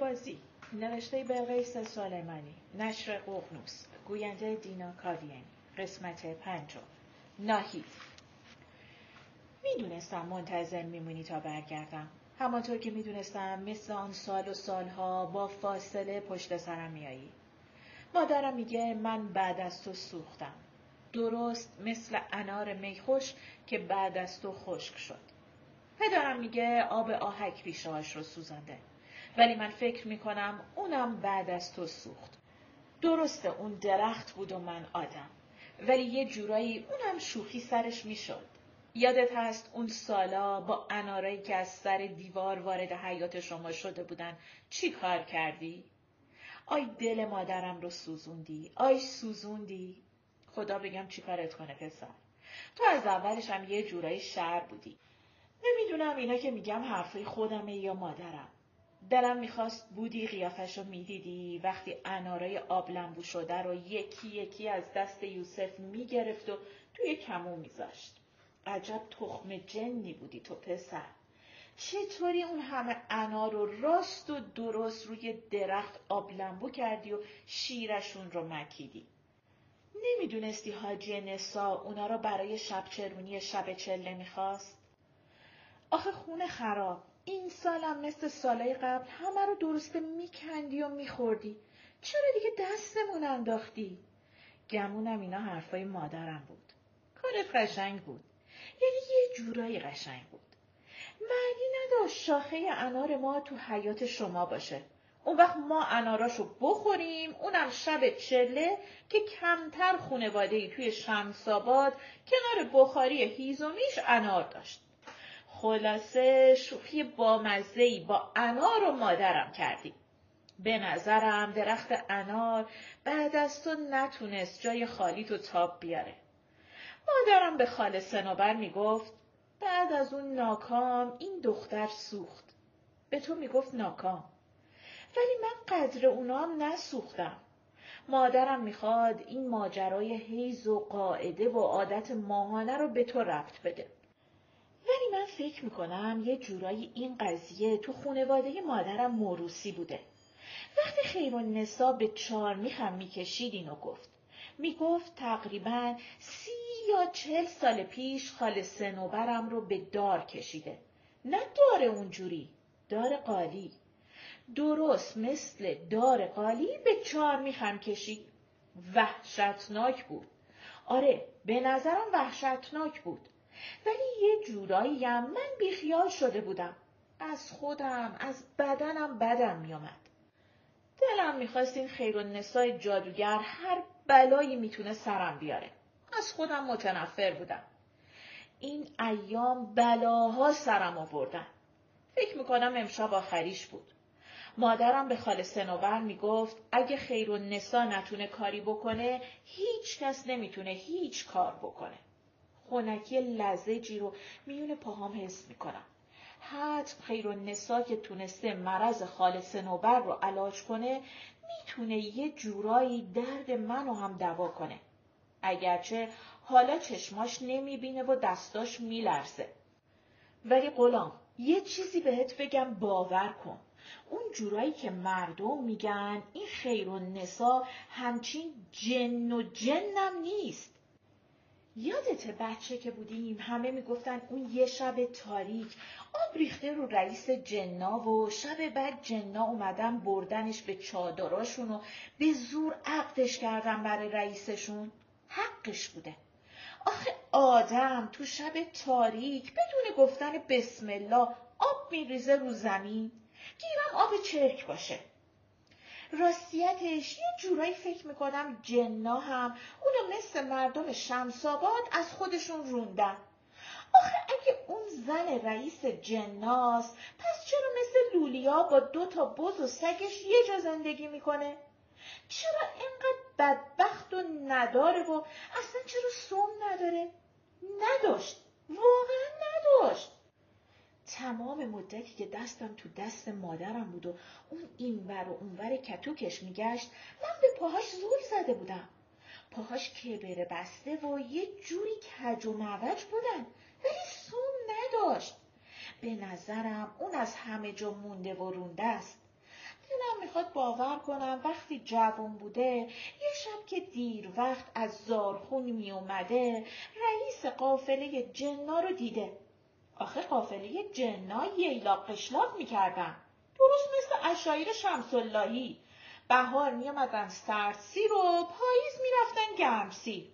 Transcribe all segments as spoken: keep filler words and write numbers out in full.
بازی نوشته بلقیس سلیمانی، نشر ققنوس، گوینده دینا کاویانی، قسمت پنجم. ناهید. میدونستم منتظر میمونی تا برگردم، همانطور که میدونستم مثل آن سال و سالها با فاصله پشت سرم میایی. مادرم میگه من بعد از تو سوختم، درست مثل انار میخوش که بعد از تو خشک شد. پدرم میگه آب آهک بیشهاش رو سوزنده، ولی من فکر میکنم اونم بعد از تو سوخت. درسته اون درخت بود و من آدم، ولی یه جورایی اونم شوخی سرش میشد. یادت هست اون سالا با انارایی که از سر دیوار وارد حیات شما شده بودن چی کار کردی؟ آی دل مادرم رو سوزوندی، آی سوزوندی. خدا بگم چی کارت کنه پسر، تو از اولش هم یه جورایی شر بودی. نمیدونم اینا که میگم حرفی خودمه یا مادرم. دلم میخواست بودی قیافش رو میدیدی وقتی انارای آب لمبو شده رو یکی یکی از دست یوسف میگرفت و توی کمون میذاشت. عجب تخم جنی بودی تو پسر، چطوری اون همه انار رو راست و درست روی درخت آب لمبو کردی و شیرشون رو مکیدی؟ نمیدونستی حاجی نسا اونا رو برای شب چرونی شب چله میخواست؟ آخه خونه خراب، این سالم مثل سالای قبل همه رو درسته میکندی و میخوردی، چرا دیگه دستمون انداختی؟ گمونم اینا حرفای مادرم بود. کارت قشنگ بود، یعنی یه جورایی قشنگ بود. معنی نداشت شاخه انار ما تو حیات شما باشه، اون وقت ما اناراشو بخوریم، اونم شب چله که کمتر خونوادهی توی شمساباد کنار بخاری هیزومیش انار داشت. خلاصه شوخی بامزه‌ای با انار و مادرم کردی. به نظرم درخت انار بعد از تو نتونست جای خالی تو تاب بیاره. مادرم به خاله سنوبر میگفت بعد از اون ناکام این دختر سوخت. به تو میگفت ناکام، ولی من قدر اونا هم نسوختم. مادرم میخواد این ماجرای حیض و قاعده و عادت ماهانه رو به تو ربط بده، ولی من فکر میکنم یه جورایی این قضیه تو خانواده مادرم موروثی بوده. وقتی خیرالنساء به چارمیخ هم میکشید اینو گفت. میگفت تقریباً سی یا چهل سال پیش خاله سنوبرم رو به دار کشیده. نه دار اونجوری، دار قالی. درست مثل دار قالی به چارمیخ هم کشید. وحشتناک بود. آره، به نظرم وحشتناک بود. ولی یه جورایی هم من بیخیال شده بودم، از خودم، از بدنم بدم میامد. دلم میخواست این خیرالنساء جادوگر هر بلایی میتونه سرم بیاره، از خودم متنفر بودم. این ایام بلاها سرم آوردن. فکر میکنم امشب آخریش بود. مادرم به خاله سنوبر میگفت اگه خیرالنساء نتونه کاری بکنه، هیچ کس نمیتونه هیچ کار بکنه. خونکی لزجی رو میون پاهام حس میکنم. حتم خیرالنساء که تونسته مرض خاله سنوبر رو علاج کنه، میتونه یه جورایی درد منو هم دوا کنه. اگرچه حالا چشماش نمیبینه و دستاش میلرزه. ولی غلام، یه چیزی بهت بگم باور کن. اون جورایی که مردم میگن این خیرالنساء همچین جن و جنم نیست. یادته بچه که بودیم همه میگفتن اون یه شب تاریک آب ریخته رو رئیس جنا و شب بعد جنا اومدن بردنش به چادراشون و به زور عقدش کردن برای رئیسشون؟ حقش بوده. آخه آدم تو شب تاریک بدون گفتن بسم الله آب میریزه رو زمین، گیرم آب چرک باشه. راستیتش یه جورایی فکر میکنم جنا هم اونو مثل مردم شمساباد از خودشون روندن. آخه اگه اون زن رئیس جناست، پس چرا مثل لولیا با دو تا بز و سگش یه جا زندگی میکنه؟ چرا اینقدر بدبخت و نداره و اصلا چرا سم نداره؟ نداشت، واقعا نداشت. تمام مدتی که دستم تو دست مادرم بود و اون اینور و اونور کتوکش میگشت، من به پاهاش زول زده بودم. پاهاش کبره بسته و یه جوری کج و معوج بودن، ولی سم نداشت. به نظرم اون از همه جا مونده و رونده است. اینم میخواد باور کنم وقتی جوان بوده یه شب که دیر وقت از زارخون میومده رئیس قافله جنا رو دیده. آخه قافله جنا ییلاق قشلاق میکردن، درست مثل اشایر شمسلهی. بهار میامدن سردسیر و پاییز میرفتن گرمسیر.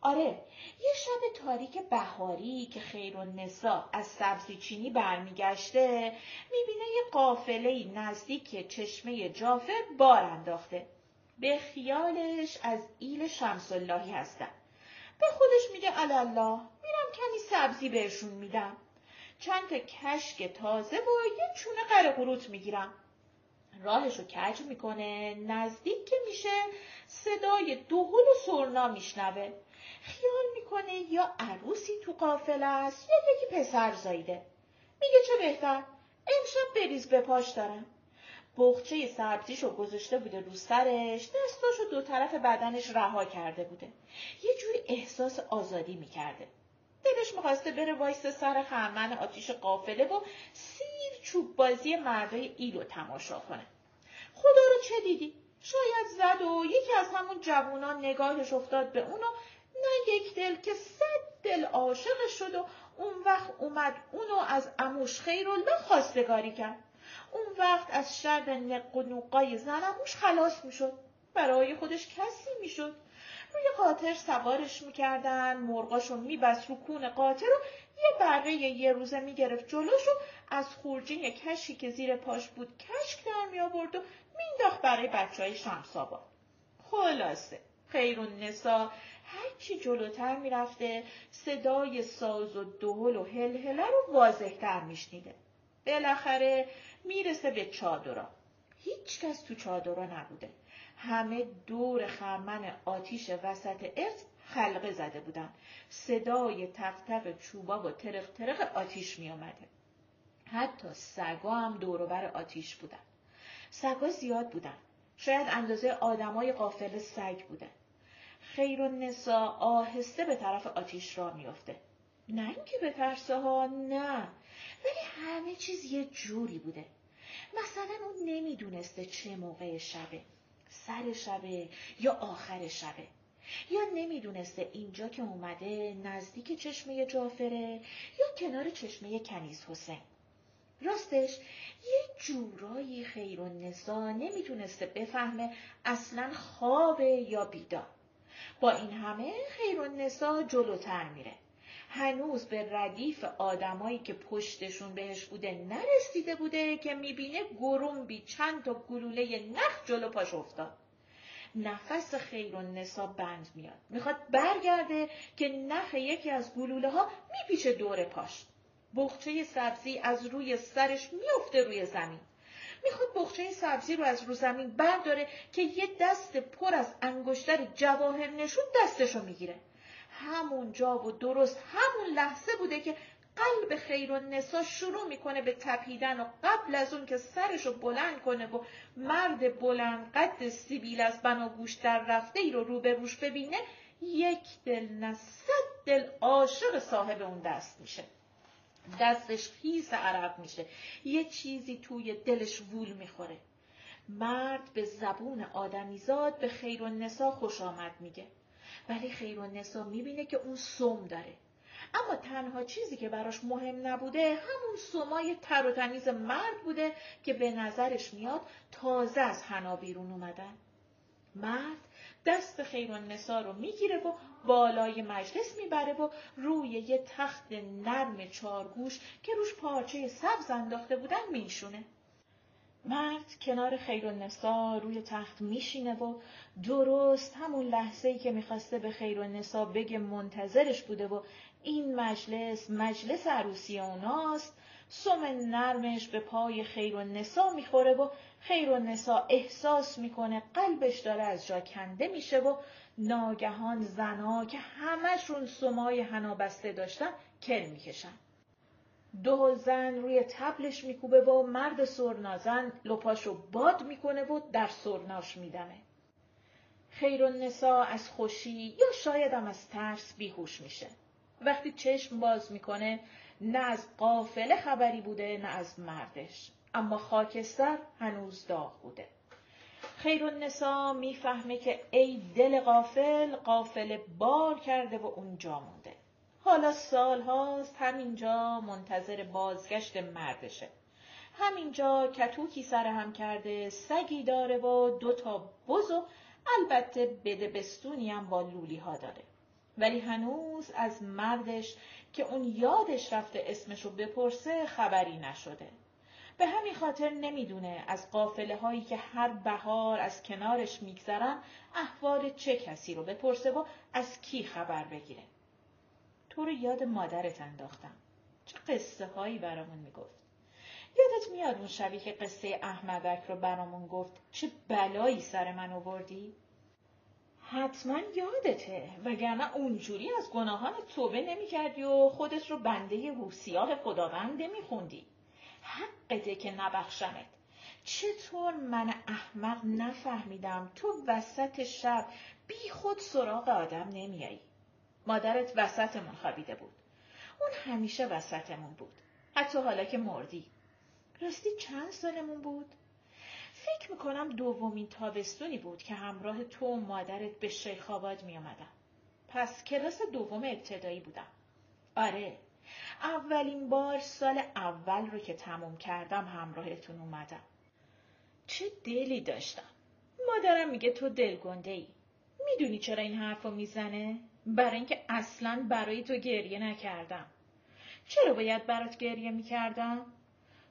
آره، یه شب تاریک بهاری که خیرالنساء از سبزی چینی برمیگشته میبینه یه قافله‌ای نزدیک چشمه جافر بار انداخته. به خیالش از ایل شمسلهی هستن. به خودش میگه الله، میرم کمی سبزی بهشون میدم. چند تا کشک تازه و یه چونه قره قروت میگیرم. راهشو کج میکنه، نزدیک که میشه صدای دهل و سرنا میشنوه. خیال میکنه یا عروسی تو قافله است یا یکی پسر زایده. میگه چه بهتر، امشب بریز به پاش دارم. بخچه سبزیشو گذاشته بوده رو سرش، دستاشو دو طرف بدنش رها کرده بوده. یه جوری احساس آزادی میکرده. دلش میخواسته بره وایسته سر خرمن آتیش قافله و سیر چوب بازی مردای ایلو تماشا کنه. خدا رو چه دیدی؟ شاید زد و یکی از همون جوونا نگاهش افتاد به اونو، نه یک دل که صد دل عاشق شد و اون وقت اومد اونو از عموش خیرالله خواستگاری کرد. اون وقت از شر نق و نوقای زن عموش خلاص میشد، برای خودش کسی میشد. روی قاطر سوارش میکردن، مرغاشو میبست رو کون قاطر و یه بره یه روزه میگرفت جلوشو، از خورجین یک کشی که زیر پاش بود کشک در میآورد و مینداخت برای بچهای شمساباد. خلاصه خیرالنساء هرچی جلوتر میرفته صدای ساز و دهل و هلهله رو واضح‌تر میشنیده. بالاخره میرسه به چادرها. هیچ کس تو چادرها نبوده. همه دور خرمن آتیش وسط ارز خلقه زده بودن. صدای تق تق چوبا و ترق ترق آتیش میامده. حتی سگا هم دور و بر آتیش بودن. سگا زیاد بودن. شاید اندازه آدمای قافله سگ بودن. خیرالنساء آهسته به طرف آتیش را میفته. نه اینکه به ترسه ها، نه، ولی همه چیز یه جوری بوده. مثلا اون نمیدونسته چه موقع شبه، سر شبه یا آخر شبه، یا نمیدونسته اینجا که اومده نزدیک چشمه جعفره یا کنار چشمه کنیز حسین. راستش یه جورایی خیرالنساء نمیدونسته بفهمه اصلا خوابه یا بیدار. با این همه خیرالنساء جلوتر میره. هنوز به ردیف آدمایی که پشتشون بهش بوده نرسیده بوده که میبینه گرومبی چند تا گلوله نخ جلو پاش افتاد. نفس خیرالنساء بند میاد. میخواد برگرده که نخ یکی از گلوله ها میپیچه دور پاش. بخچه سبزی از روی سرش میفته روی زمین. میخواد بخچه سبزی رو از رو زمین برداره که یه دست پر از انگشتر جواهر نشون دستشو میگیره. همون جا و درست همون لحظه بوده که قلب خیرالنساء شروع میکنه به تپیدن و قبل از اون که سرشو بلند کنه و مرد بلند قد سیبیل از بناگوش در رفته ای رو روبروش ببینه، یک دل نه صد دل عاشق صاحب اون دست میشه. دستش خیس عرق میشه. یه چیزی توی دلش وول میخوره. مرد به زبون آدمیزاد به خیرالنساء خوش آمد میگه، ولی خیرالنساء میبینه که اون سم داره. اما تنها چیزی که براش مهم نبوده همون سمای تر و تمیز مرد بوده که به نظرش میاد تازه از حنا بیرون اومدن. مرد دست خیرالنساء رو میگیره و بالای مجلس میبره و روی یه تخت نرم چارگوش که روش پارچه سبز انداخته بودن میشونه. مرد کنار خیرالنساء روی تخت میشینه و درست همون لحظه‌ای که میخواسته به خیرالنساء بگه منتظرش بوده و این مجلس مجلس عروسی اوناست، سم نرمش به پای خیرالنساء میخوره و خیرالنساء احساس میکنه قلبش داره از جا کنده میشه و ناگهان زنا که همشون سمای حنا بسته داشتن کل میکشن. دهل زن روی طبلش میکوبه و مرد سرنازن لپاشو باد میکنه و در سرناش میدمه. خیرالنساء از خوشی یا شاید هم از ترس بیهوش میشه. وقتی چشم باز میکنه نه از قافله خبری بوده نه از مردش. اما خاکستر هنوز داغ بوده. خیرالنساء میفهمه که ای دل غافل، قافله بار کرده و اونجا مونده. حالا سال هاست همینجا منتظر بازگشت مردشه. همینجا کتوکی سر هم کرده، سگی داره و دوتا بز و البته بدبستونی هم با لولی ها داره. ولی هنوز از مردش که اون یادش رفته اسمشو بپرسه خبری نشده. به همین خاطر نمیدونه از قافله هایی که هر بهار از کنارش میگذرن احوال چه کسی رو بپرسه و از کی خبر بگیره. تو رو یاد مادرت انداختم. چه قصه هایی برامون میگفت. یادت میاد اون شبی که قصه احمدک رو برامون گفت چه بلایی سر من آوردی؟ حتما یادته، وگرنه اونجوری از گناهان توبه نمی کردی و خودت رو بنده روسیاه خداوند نمی خوندی. حقته که نبخشمت. چطور من احمق نفهمیدم تو وسط شب بی خود سراغ آدم نمیایی. مادرت وسطمون خوابیده بود. اون همیشه وسطمون بود. حتی حالا که مردی. راستی چند سالمون بود؟ فکر میکنم دومین تابستونی بود که همراه تو و مادرت به شیخ آباد می آمدم. پس کلاس دوم ابتدایی بودم. آره، اولین بار سال اول رو که تموم کردم همراهتون اومدم. چه دلی داشتم. مادرم میگه تو دلگنده ای. میدونی چرا این حرف رو میزنه؟ برای اینکه اصلاً برای تو گریه نکردم. چرا باید برات گریه میکردم؟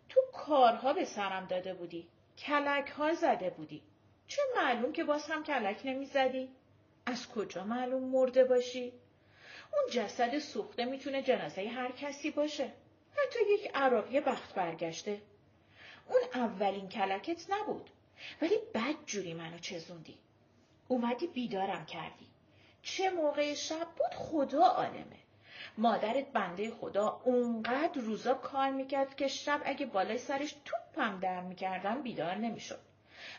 تو کارها به سرم داده بودی. کلک ها زده بودی. چه معلوم که باز هم کلک نمی زدی؟ از کجا معلوم مرده باشی؟ اون جسد سوخته میتونه جنازه هر کسی باشه. حتی یک عراقی بخت برگشته. اون اولین کلکت نبود. ولی بد جوری منو چزوندی. اومدی بیدارم کردی. چه موقع شب بود خدا عالمه. مادرت بنده خدا اونقدر روزا کار میکرد که شب اگه بالای سرش توپم در میکردم بیدار نمیشد.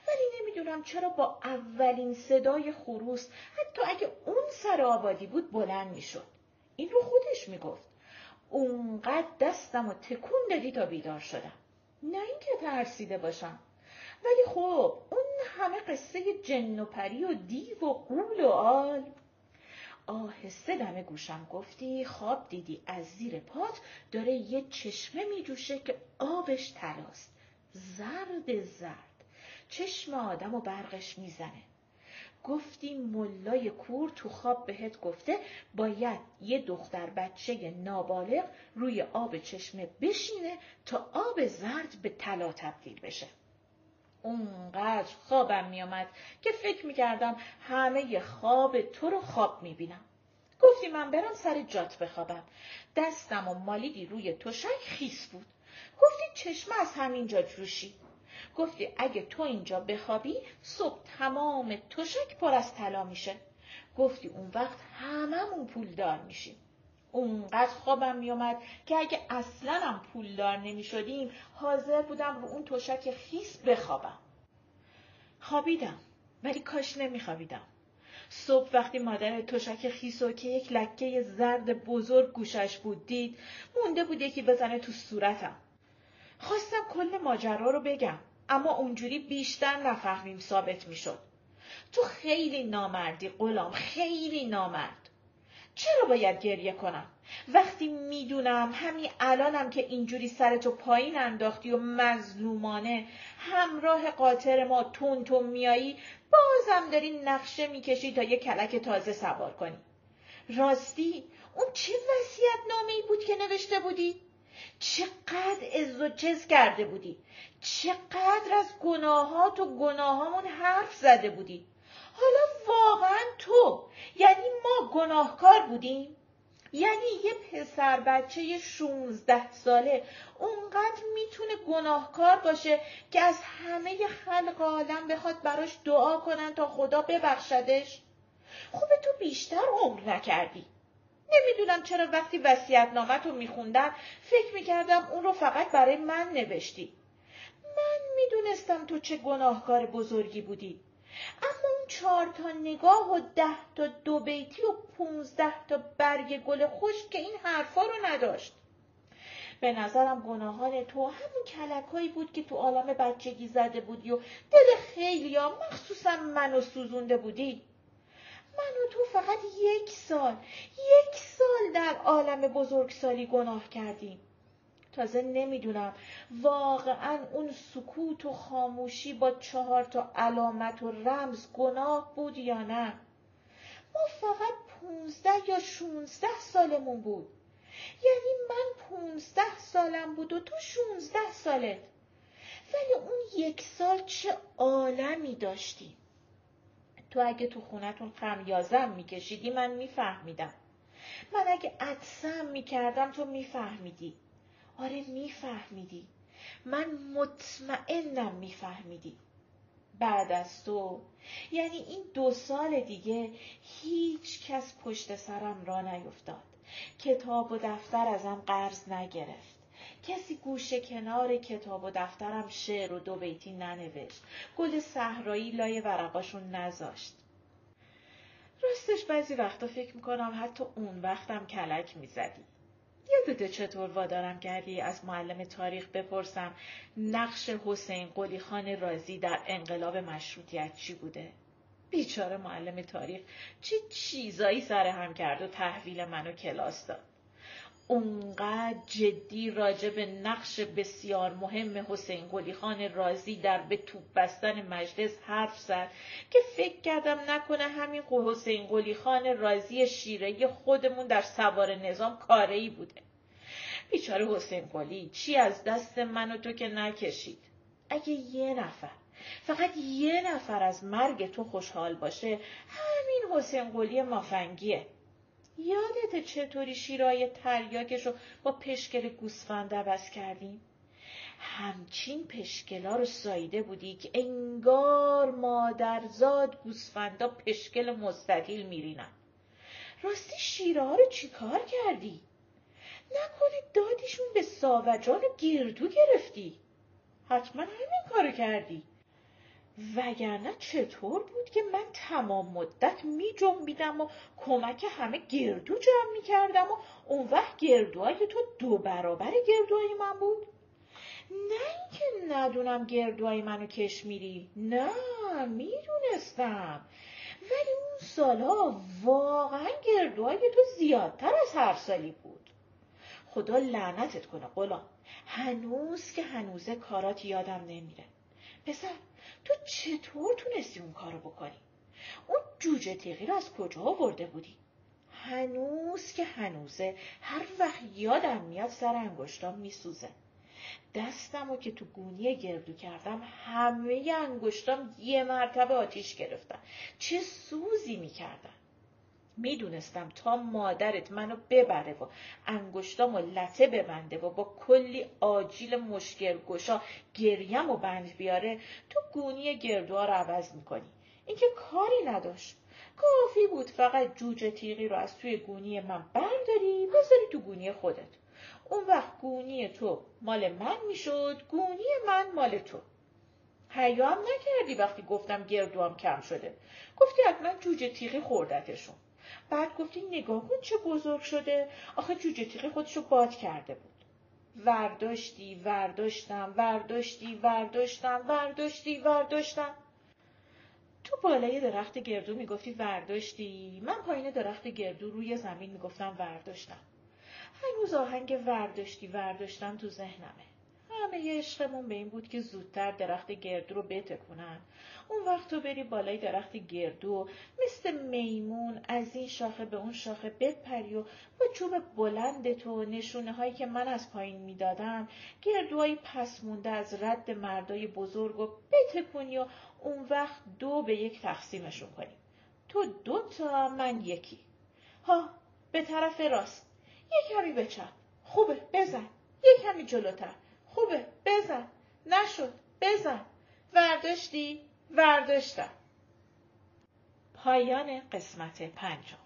ولی نمیدونم چرا با اولین صدای خروس حتی اگه اون سر آبادی بود بلند میشد. این رو خودش میگفت. اونقدر دستم و تکون دادی تا بیدار شدم. نه اینکه ترسیده باشم. ولی خب اون همه قصه جن و پری و دیو و قول و آل. آهسته دم گوشم گفتی خواب دیدی از زیر پات داره یه چشمه می جوشه که آبش طلاست، زرد زرد، چشم آدم و برقش می زنه. گفتی ملای کور تو خواب بهت گفته باید یه دختر بچه نابالغ روی آب چشمه بشینه تا آب زرد به طلا تبدیل بشه. اونقدر خوابم میامد که فکر میکردم همه خواب تو رو خواب میبینم. گفتی من برم سر جات بخوابم. دستم و مالیدی روی تشک خیس بود. گفتی چشمه از همینجا جوشی. گفتی اگه تو اینجا بخوابی صبح تمام تشک پر از طلا میشه. گفتی اون وقت هممون پولدار میشیم. اونقدر خوابم میومد که اگه اصلاً هم پولدار نمی شدیم حاضر بودم رو اون تشک خیس بخوابم. خوابیدم ولی کاش نمی خوابیدم. صبح وقتی مادر تشک خیسو که یک لکه زرد بزرگ گوشش بود دید مونده بود یکی بزنه تو صورتم. خواستم کل ماجرا رو بگم اما اونجوری بیشتر نفهمیم ثابت می شد. تو خیلی نامردی غلام، خیلی نامرد. چرا باید گریه کنم؟ وقتی میدونم همین الانم که اینجوری سرتو پایین انداختی و مظلومانه همراه قاطر ما تونتون میایی بازم داری نقشه میکشی تا یه کلک تازه سوار کنی. راستی اون چه وصیت‌نامه‌ای بود که نوشته بودی؟ چقدر عز و جز کرده بودی؟ چقدر از گناهات و گناهامون حرف زده بودی؟ حالا واقعا تو یعنی ما گناهکار بودیم؟ یعنی یه پسر بچه شانزده ساله اونقدر میتونه گناهکار باشه که از همه خلق عالم بخواد براش دعا کنن تا خدا ببخشدش؟ خوبه تو بیشتر عمر نکردی. نمیدونم چرا وقتی وصیت‌نامه‌ت رو میخوندم فکر میکردم اون رو فقط برای من نوشتی. من میدونستم تو چه گناهکار بزرگی بودی. اما اون چهار تا نگاه و ده تا دو بیتی و پونزده تا برگ گل خشک که این حرفا رو نداشت. به نظرم گناهان تو همون کلکایی بود که تو عالم بچگی زده بودی و دل خیلی ها مخصوصا منو سوزونده بودی. من و تو فقط یک سال یک سال در عالم بزرگسالی گناه کردیم. تازه نمیدونم واقعا اون سکوت و خاموشی با چهار تا علامت و رمز گناه بود یا نه. ما فقط پونزده یا شونزده سالمون بود. یعنی من پونزده سالم بود و تو شونزده سالت. ولی اون یک سال چه عالمی داشتیم. تو اگه تو خونتون خمیازم میکشیدی من میفهمیدم. من اگه عدسم میکردم تو میفهمیدی. آره میفهمیدی. من مطمئنم میفهمیدی. بعد از تو، یعنی این دو سال دیگه، هیچ کس پشت سرم را نیفتاد. کتاب و دفتر ازم قرض نگرفت. کسی گوشه کنار کتاب و دفترم شعر و دو بیتی ننوشت. گل صحرایی لای ورقاشون نذاشت. راستش بعضی وقتا فکر میکنم حتی اون وقتم کلک میزدی. یادته چطور وادارم کردی از معلم تاریخ بپرسم نقش حسین قلی خان رازی در انقلاب مشروطیت چی بوده؟ بیچاره معلم تاریخ چه چی چیزایی سر هم کرد و تحویل منو کلاس داد. اونقدر جدی راجع به نقش بسیار مهم حسین قلی خان رازی در به توپ بستن مجلس حرف زد که فکر کردم نکنه همین حسین قلی خان رازی شیره‌ی خودمون در سوار نظام کاره‌ای بوده. بیچاره حسین قلی چی از دست من و تو که نکشید. اگه یه نفر، فقط یه نفر از مرگ تو خوشحال باشه، همین حسین قلی مافنگیه. یادته چطوری شیرای تریاکش رو با پشکل گوسفند عوض کردیم؟ همچین پشکلا رو ساییده بودی که انگار مادرزاد گوسفندا پشکل مستطیل میرینن. راستی شیره ها رو چی کار کردی؟ نکنه دادیشون به ساوجان و گردو گرفتی؟ حتما همین کارو کردی. وگرنه چطور بود که من تمام مدت می جنبیدم و کمک همه گردو جمع می کردم و اون وقت گردوهای تو دو برابر گردوهای من بود؟ نه اینکه ندونم گردوهای منو کش میری، نه می دونستم. ولی اون سالها واقعا گردوهای تو زیادتر از هر سالی بود. خدا لعنتت کنه غلام، هنوز که هنوزه کارات یادم نمیره. پسر تو چطور تونستی اون کارو بکنی؟ اون جوجه تیغی رو از کجا آورده بودی؟ هنوز که هنوزه هر وقت یادم میاد سر انگشتام میسوزه. دستمو که تو گونی گردو کردم همه انگشتام یه مرتبه آتیش گرفتن. چه سوزی میکردن. میدونستم تا مادرت منو ببره و انگشتامو لته ببنده و با کلی آجیل مشکلگشا گریمو بند بیاره تو گونی گردوها رو عوض میکنی. این که کاری نداشت. کافی بود فقط جوجه تیغی رو از توی گونی من برداری بذاری تو گونی خودت. اون وقت گونی تو مال من میشد، گونی من مال تو. حیا هم نکردی وقتی گفتم گردوام کم شده. گفتی حتما جوجه تیغی خوردتشون. بعد گفتی نگاه کن چه بزرگ شده، آخه جوجه تیغی خودشو باد کرده بود. ورداشتی ورداشتم ورداشتی ورداشتم ورداشتی ورداشتم. تو بالای درخت گردو میگفتی ورداشتی، من پایین درخت گردو روی زمین میگفتم ورداشتم. هنوز آهنگ ورداشتی ورداشتم تو ذهنمه. همه یه عشقمون به این بود که زودتر درخت گردو رو بتکونن. اون وقت تو بری بالای درخت گردو مثل میمون از این شاخه به اون شاخه بپری و با چوب بلند تو نشونه هایی که من از پایین میدادم گردوهای پس مونده از رد مردای بزرگ رو بتکونی و اون وقت دو به یک تقسیمشون کنی. تو دو تا من یکی. ها به طرف راست. یک کمی به چپ. خوبه بزن. یک کمی جلوتر. خوبه بزن. نشد بزن. ورداشتی؟ ورداشتم. پایان قسمت پنجم.